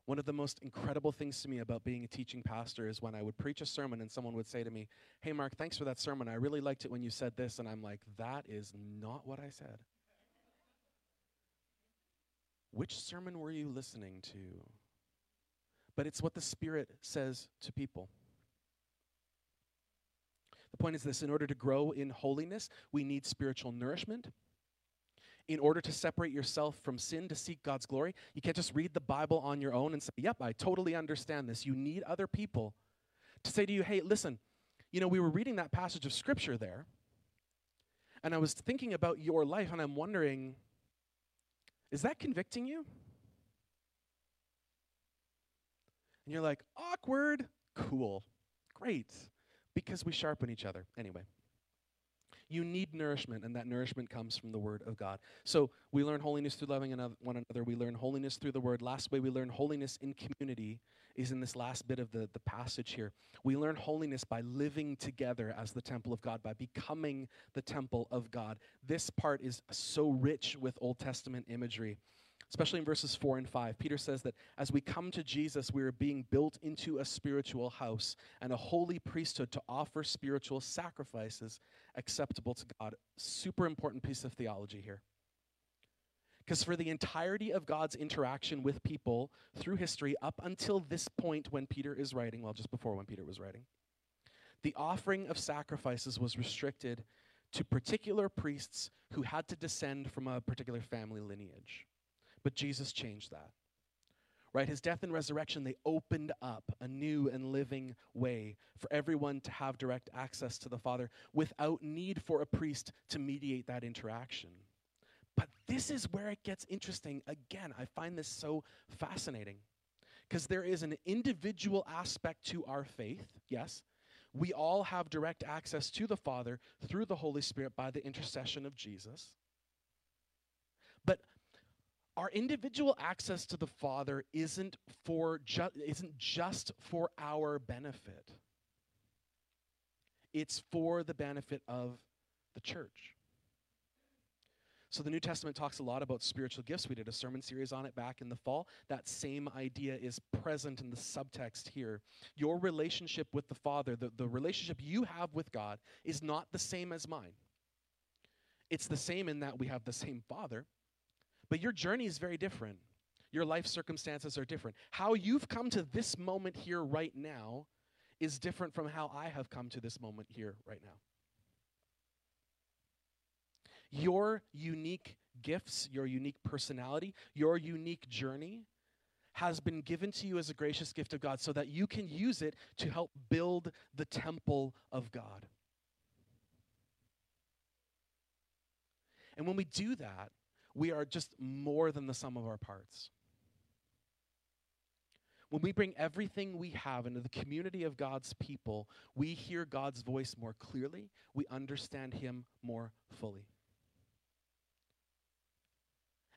One of the most incredible things to me about being a teaching pastor is when I would preach a sermon and someone would say to me, hey, Mark, thanks for that sermon. I really liked it when you said this. And I'm like, that is not what I said. Which sermon were you listening to? But it's what the Spirit says to people. The point is this: in order to grow in holiness, we need spiritual nourishment. In order to separate yourself from sin, to seek God's glory, you can't just read the Bible on your own and say, yep, I totally understand this. You need other people to say to you, hey, listen, you know, we were reading that passage of Scripture there, and I was thinking about your life, and I'm wondering, is that convicting you? And you're like, awkward, cool, great, because we sharpen each other. Anyway. You need nourishment, and that nourishment comes from the Word of God. So we learn holiness through loving one another. We learn holiness through the Word. Last way we learn holiness in community is in this last bit of the, the passage here. We learn holiness by living together as the temple of God, by becoming the temple of God. This part is so rich with Old Testament imagery, especially in verses four and five. Peter says that as we come to Jesus, we are being built into a spiritual house and a holy priesthood to offer spiritual sacrifices acceptable to God. Super important piece of theology here. Because for the entirety of God's interaction with people through history up until this point when Peter is writing, well, just before when Peter was writing, the offering of sacrifices was restricted to particular priests who had to descend from a particular family lineage. But Jesus changed that, right? His death and resurrection, they opened up a new and living way for everyone to have direct access to the Father without need for a priest to mediate that interaction. But this is where it gets interesting. Again, I find this so fascinating because there is an individual aspect to our faith, yes. We all have direct access to the Father through the Holy Spirit by the intercession of Jesus. But our individual access to the Father isn't for ju- isn't just for our benefit. It's for the benefit of the church. So the New Testament talks a lot about spiritual gifts. We did a sermon series on it back in the fall. That same idea is present in the subtext here. Your relationship with the Father, the, the relationship you have with God, is not the same as mine. It's the same in that we have the same Father, but your journey is very different. Your life circumstances are different. How you've come to this moment here right now is different from how I have come to this moment here right now. Your unique gifts, your unique personality, your unique journey has been given to you as a gracious gift of God so that you can use it to help build the temple of God. And when we do that, we are just more than the sum of our parts. When we bring everything we have into the community of God's people, we hear God's voice more clearly. We understand Him more fully.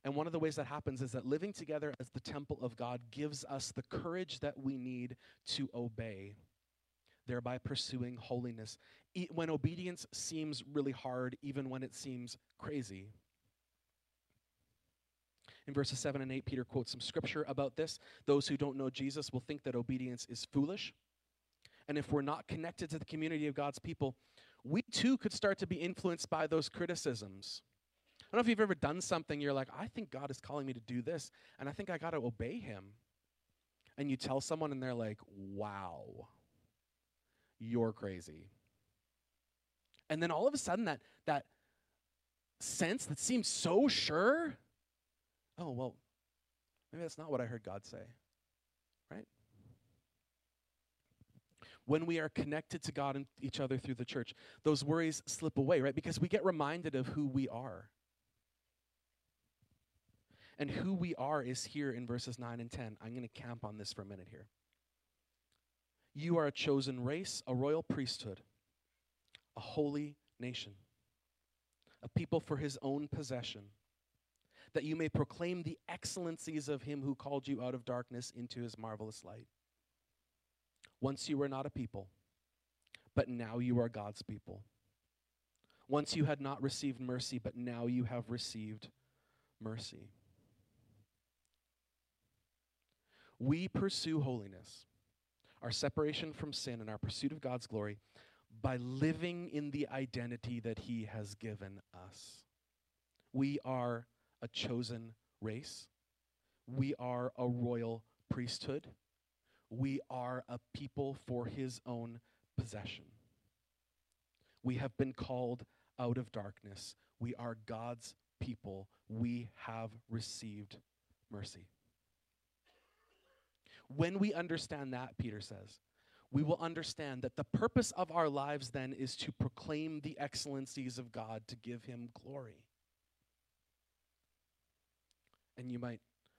And one of the ways that happens is that living together as the temple of God gives us the courage that we need to obey, thereby pursuing holiness. E- when obedience seems really hard, even when it seems crazy. In verses seven and eight, Peter quotes some scripture about this. Those who don't know Jesus will think that obedience is foolish. And if we're not connected to the community of God's people, we too could start to be influenced by those criticisms. I don't know if you've ever done something, you're like, I think God is calling me to do this, and I think I got to obey Him. And you tell someone, and they're like, wow, you're crazy. And then all of a sudden, that, that sense that seems so sure, oh, oh, well, maybe that's not what I heard God say, right? When we are connected to God and each other through the church, those worries slip away, right? Because we get reminded of who we are. And who we are is here in verses nine and ten. I'm going to camp on this for a minute here. You are a chosen race, a royal priesthood, a holy nation, a people for his own possession, that you may proclaim the excellencies of him who called you out of darkness into his marvelous light. Once you were not a people, but now you are God's people. Once you had not received mercy, but now you have received mercy. We pursue holiness, our separation from sin, and our pursuit of God's glory by living in the identity that he has given us. We are a chosen race. We are a royal priesthood. We are a people for his own possession. We have been called out of darkness. We are God's people. We have received mercy. When we understand that, Peter says, we will understand that the purpose of our lives then is to proclaim the excellencies of God, to give him glory. And you might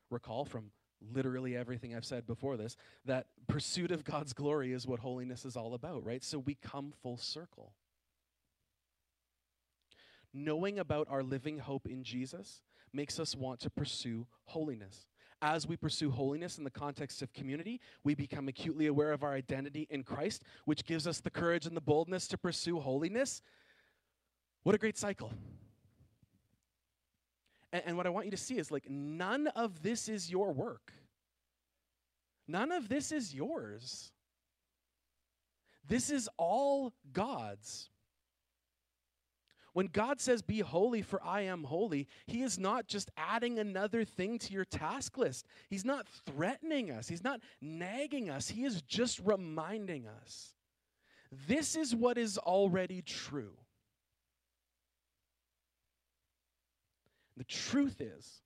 recall from literally everything I've said before this, that pursuit of God's glory is what holiness is all about, right? So we come full circle. Knowing about our living hope in Jesus makes us want to pursue holiness. As we pursue holiness in the context of community, we become acutely aware of our identity in Christ, which gives us the courage and the boldness to pursue holiness. What a great cycle. And, and what I want you to see is, like, none of this is your work. None of this is yours. This is all God's. When God says, be holy for I am holy, he is not just adding another thing to your task list. He's not threatening us. He's not nagging us. He is just reminding us. This is what is already true. The truth is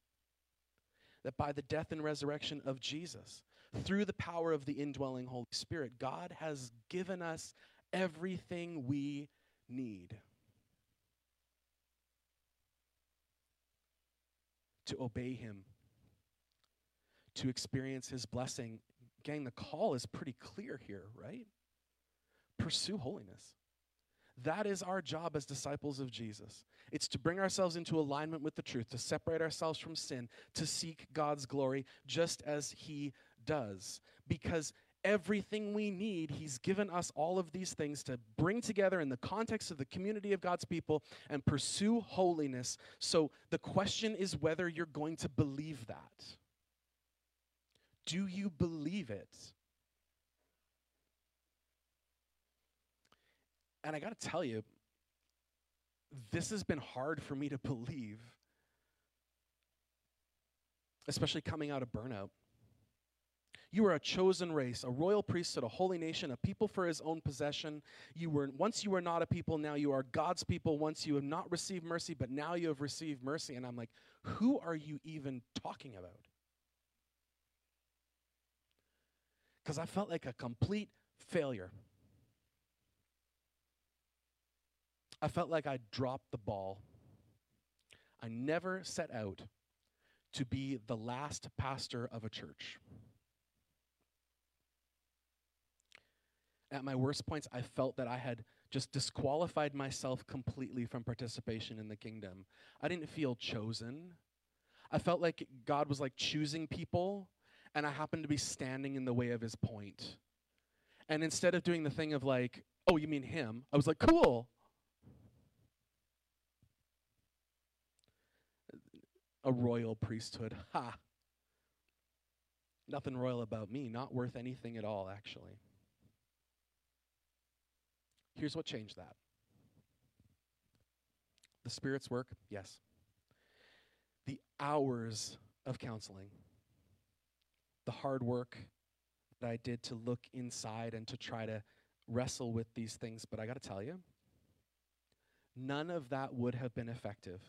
that by the death and resurrection of Jesus, through the power of the indwelling Holy Spirit, God has given us everything we need to obey him, to experience his blessing. Gang, the call is pretty clear here, right? Pursue holiness. That is our job as disciples of Jesus. It's to bring ourselves into alignment with the truth, to separate ourselves from sin, to seek God's glory just as he does. Because everything we need, he's given us all of these things to bring together in the context of the community of God's people and pursue holiness. So the question is whether you're going to believe that. Do you believe it? And I got to tell you, this has been hard for me to believe, especially coming out of burnout. You are a chosen race, a royal priesthood, a holy nation, a people for his own possession. You were once you were not a people, now you are God's people. Once you have not received mercy, but now you have received mercy. And I'm like, who are you even talking about? Because I felt like a complete failure. I felt like I dropped the ball. I never set out to be the last pastor of a church. At my worst points, I felt that I had just disqualified myself completely from participation in the kingdom. I didn't feel chosen. I felt like God was like choosing people, and I happened to be standing in the way of his point. And instead of doing the thing of like, oh, you mean him, I was like, cool. A royal priesthood, ha. Nothing royal about me, not worth anything at all, actually. Here's what changed that. The Spirit's work, yes. The hours of counseling, the hard work that I did to look inside and to try to wrestle with these things, but I gotta tell you, none of that would have been effective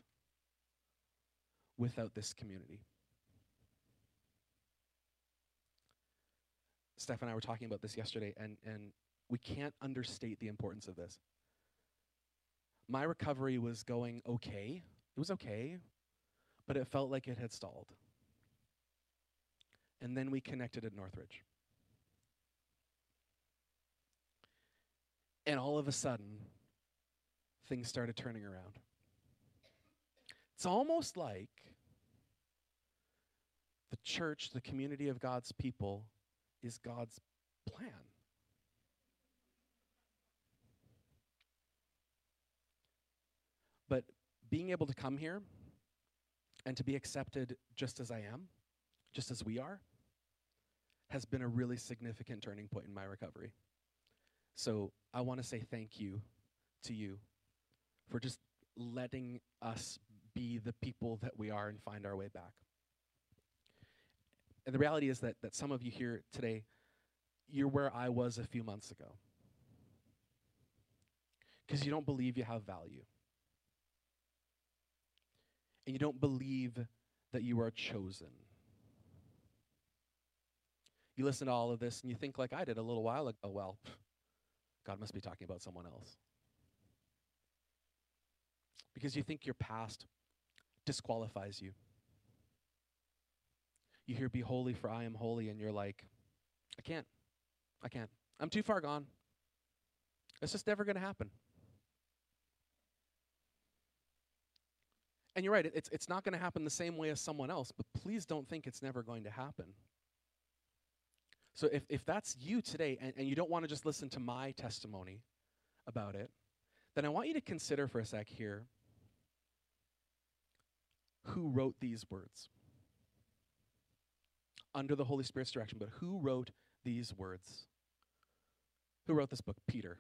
without this community. Steph and I were talking about this yesterday, and, and we can't understate the importance of this. My recovery was going okay. It was okay, but it felt like it had stalled. And then we connected at Northridge. And all of a sudden, things started turning around. It's almost like the church, the community of God's people, is God's plan. But being able to come here and to be accepted just as I am, just as we are, has been a really significant turning point in my recovery. So I want to say thank you to you for just letting us be the people that we are and find our way back. And the reality is that, that some of you here today, you're where I was a few months ago. Because you don't believe you have value. And you don't believe that you are chosen. You listen to all of this and you think like I did a little while ago, well, God must be talking about someone else. Because you think your past disqualifies you. You hear, be holy for I am holy, and you're like, I can't, I can't. I'm too far gone. It's just never going to happen. And you're right, it's, it's not going to happen the same way as someone else, but please don't think it's never going to happen. So if, if that's you today, and, and you don't want to just listen to my testimony about it, then I want you to consider for a sec here who wrote these words. Under the Holy Spirit's direction, but who wrote these words? Who wrote this book? Peter.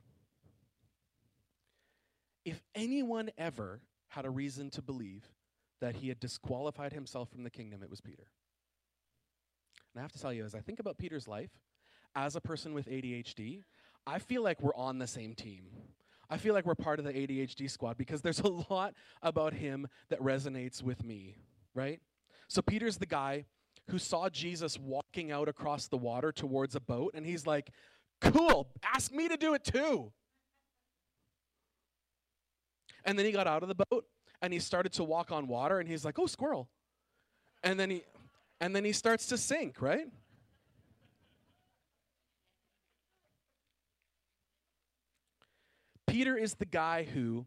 If anyone ever had a reason to believe that he had disqualified himself from the kingdom, it was Peter. And I have to tell you, as I think about Peter's life, as a person with A D H D, I feel like we're on the same team. I feel like we're part of the A D H D squad because there's a lot about him that resonates with me, right? So Peter's the guy who saw Jesus walking out across the water towards a boat, and he's like, cool, ask me to do it too. And then he got out of the boat, and he started to walk on water, and he's like, oh, squirrel. And then he, and then he starts to sink, right? Peter is the guy who,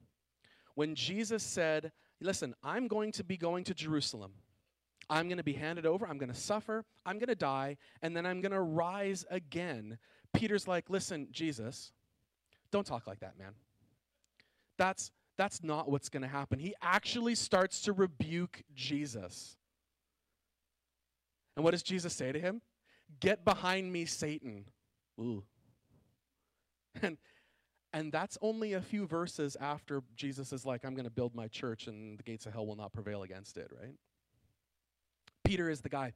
when Jesus said, listen, I'm going to be going to Jerusalem. I'm going to be handed over, I'm going to suffer, I'm going to die, and then I'm going to rise again. Peter's like, listen, Jesus, don't talk like that, man. That's, that's not what's going to happen. He actually starts to rebuke Jesus. And what does Jesus say to him? Get behind me, Satan. Ooh. And, and that's only a few verses after Jesus is like, I'm going to build my church and the gates of hell will not prevail against it, right? Peter is the guy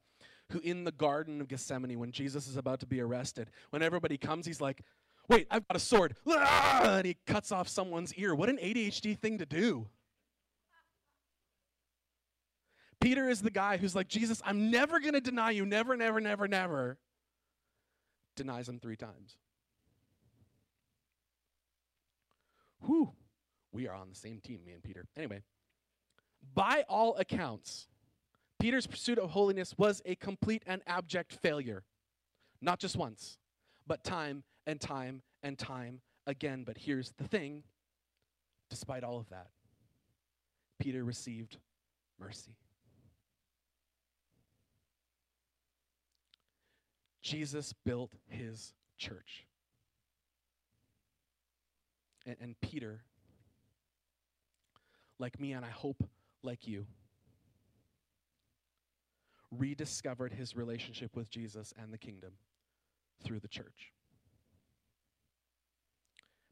who in the Garden of Gethsemane, when Jesus is about to be arrested, when everybody comes, he's like, wait, I've got a sword. And he cuts off someone's ear. What an A D H D thing to do. Peter is the guy who's like, Jesus, I'm never going to deny you. Never, never, never, never. Denies him three times. Whew. We are on the same team, me and Peter. Anyway, by all accounts, Peter's pursuit of holiness was a complete and abject failure. Not just once, but time and time and time again. But here's the thing. Despite all of that, Peter received mercy. Jesus built his church. And, and Peter, like me and I hope like you, rediscovered his relationship with Jesus and the kingdom through the church.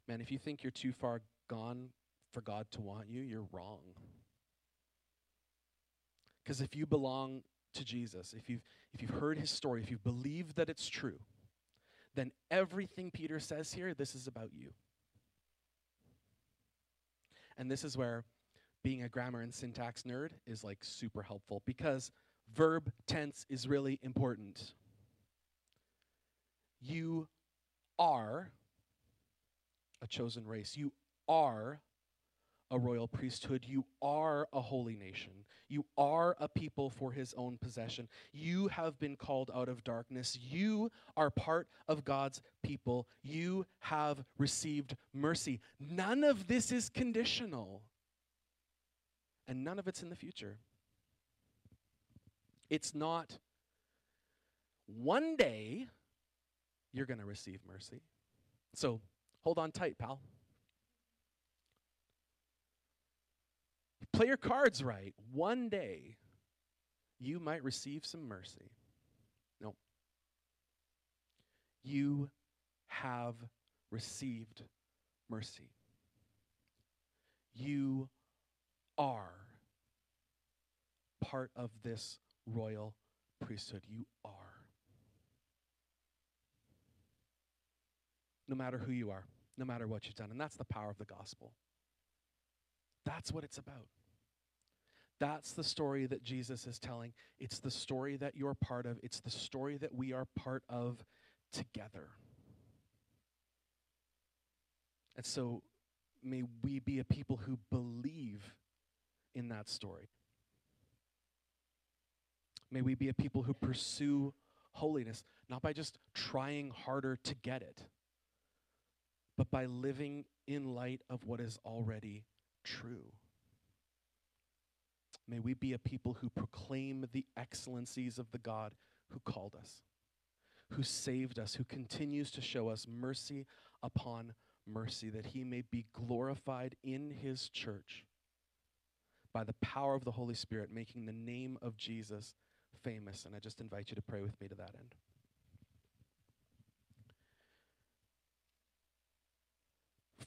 Man, if you think you're too far gone for God to want you, you're wrong. Because if you belong to Jesus, if you've, if you've heard his story, if you've believed that it's true, then everything Peter says here, this is about you. And this is where being a grammar and syntax nerd is like super helpful, because verb tense is really important. You are a chosen race. You are a royal priesthood. You are a holy nation. You are a people for his own possession. You have been called out of darkness. You are part of God's people. You have received mercy. None of this is conditional, and none of it's in the future. It's not one day you're going to receive mercy. So hold on tight, pal. Play your cards right. One day, you might receive some mercy. No. You have received mercy. You are part of this royal priesthood. You are. No matter who you are, no matter what you've done. And that's the power of the gospel. That's what it's about. That's the story that Jesus is telling. It's the story that you're part of. It's the story that we are part of together. And so may we be a people who believe in that story. May we be a people who pursue holiness, not by just trying harder to get it, but by living in light of what is already true. May we be a people who proclaim the excellencies of the God who called us, who saved us, who continues to show us mercy upon mercy, that he may be glorified in his church by the power of the Holy Spirit, making the name of Jesus famous. And I just invite you to pray with me to that end.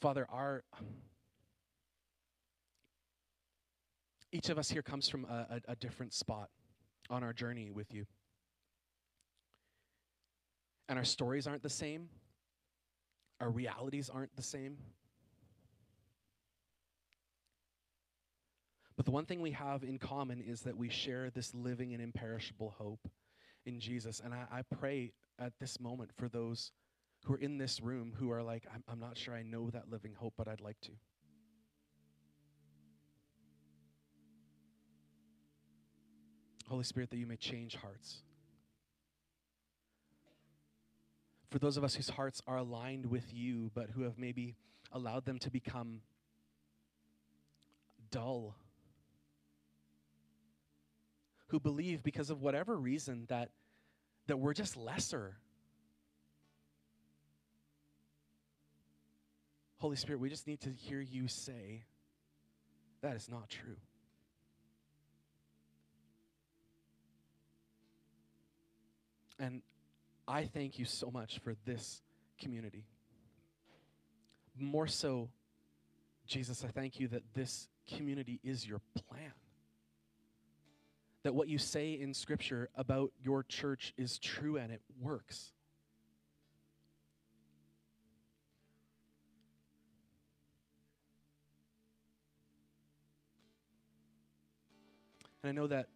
Father, our... each of us here comes from a, a, a different spot on our journey with you. And our stories aren't the same. Our realities aren't the same. But the one thing we have in common is that we share this living and imperishable hope in Jesus. And I, I pray at this moment for those who are in this room who are like, I'm, I'm not sure I know that living hope, but I'd like to. Holy Spirit, that you may change hearts. For those of us whose hearts are aligned with you, but who have maybe allowed them to become dull, who believe because of whatever reason that, that we're just lesser. Holy Spirit, we just need to hear you say, that is not true. And I thank you so much for this community. More so, Jesus, I thank you that this community is your plan. That what you say in Scripture about your church is true and it works. And I know that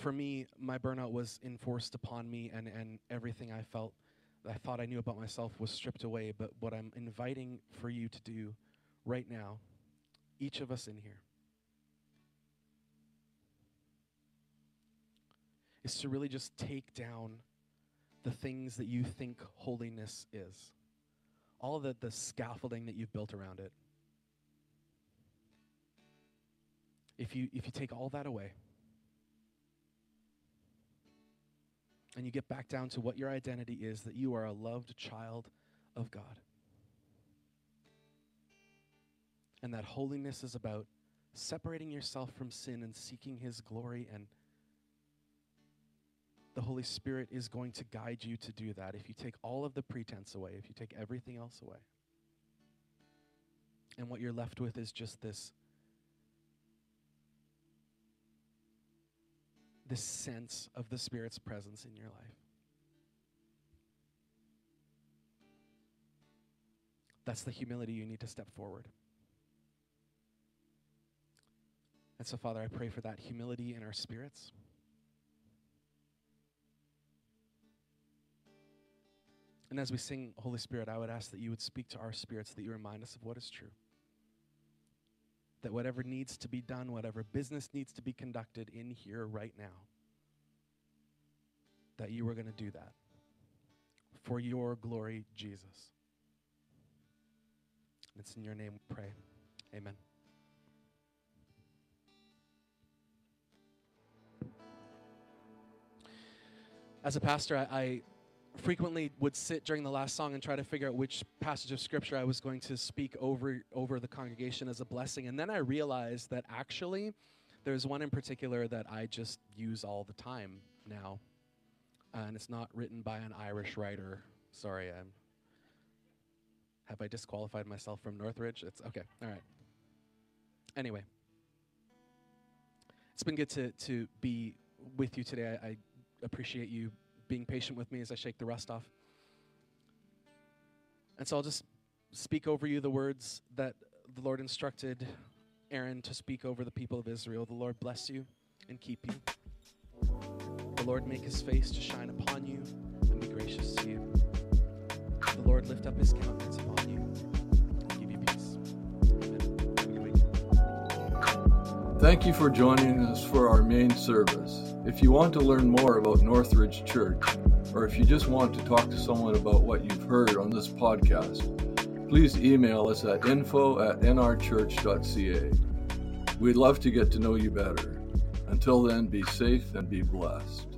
for me, my burnout was enforced upon me, and, and everything I felt, I thought I knew about myself was stripped away. But what I'm inviting for you to do right now, each of us in here, is to really just take down the things that you think holiness is. All the, the scaffolding that you've built around it. If you, if you take all that away, and you get back down to what your identity is, that you are a loved child of God. And that holiness is about separating yourself from sin and seeking his glory, and the Holy Spirit is going to guide you to do that if you take all of the pretense away, if you take everything else away. And what you're left with is just this, the sense of the Spirit's presence in your life. That's the humility you need to step forward. And so, Father, I pray for that humility in our spirits. And as we sing, Holy Spirit, I would ask that you would speak to our spirits, that you remind us of what is true. That whatever needs to be done, whatever business needs to be conducted in here right now, that you were going to do that for your glory, Jesus. It's in your name we pray. Amen. As a pastor, I, I frequently would sit during the last song and try to figure out which passage of Scripture I was going to speak over, over the congregation as a blessing. And then I realized that actually there's one in particular that I just use all the time now. Uh, and it's not written by an Irish writer. Sorry, I'm, have I disqualified myself from Northridge? It's okay, all right. Anyway, it's been good to, to be with you today. I, I appreciate you being patient with me as I shake the rust off. And so I'll just speak over you the words that the Lord instructed Aaron to speak over the people of Israel. The Lord bless you and keep you. The Lord make his face to shine upon you and be gracious to you. The Lord lift up his countenance upon you and give you peace. Amen. Thank you for joining us for our main service. If you want to learn more about Northridge Church, or if you just want to talk to someone about what you've heard on this podcast, please email us at info at n r church dot c a. We'd love to get to know you better. Until then, be safe and be blessed.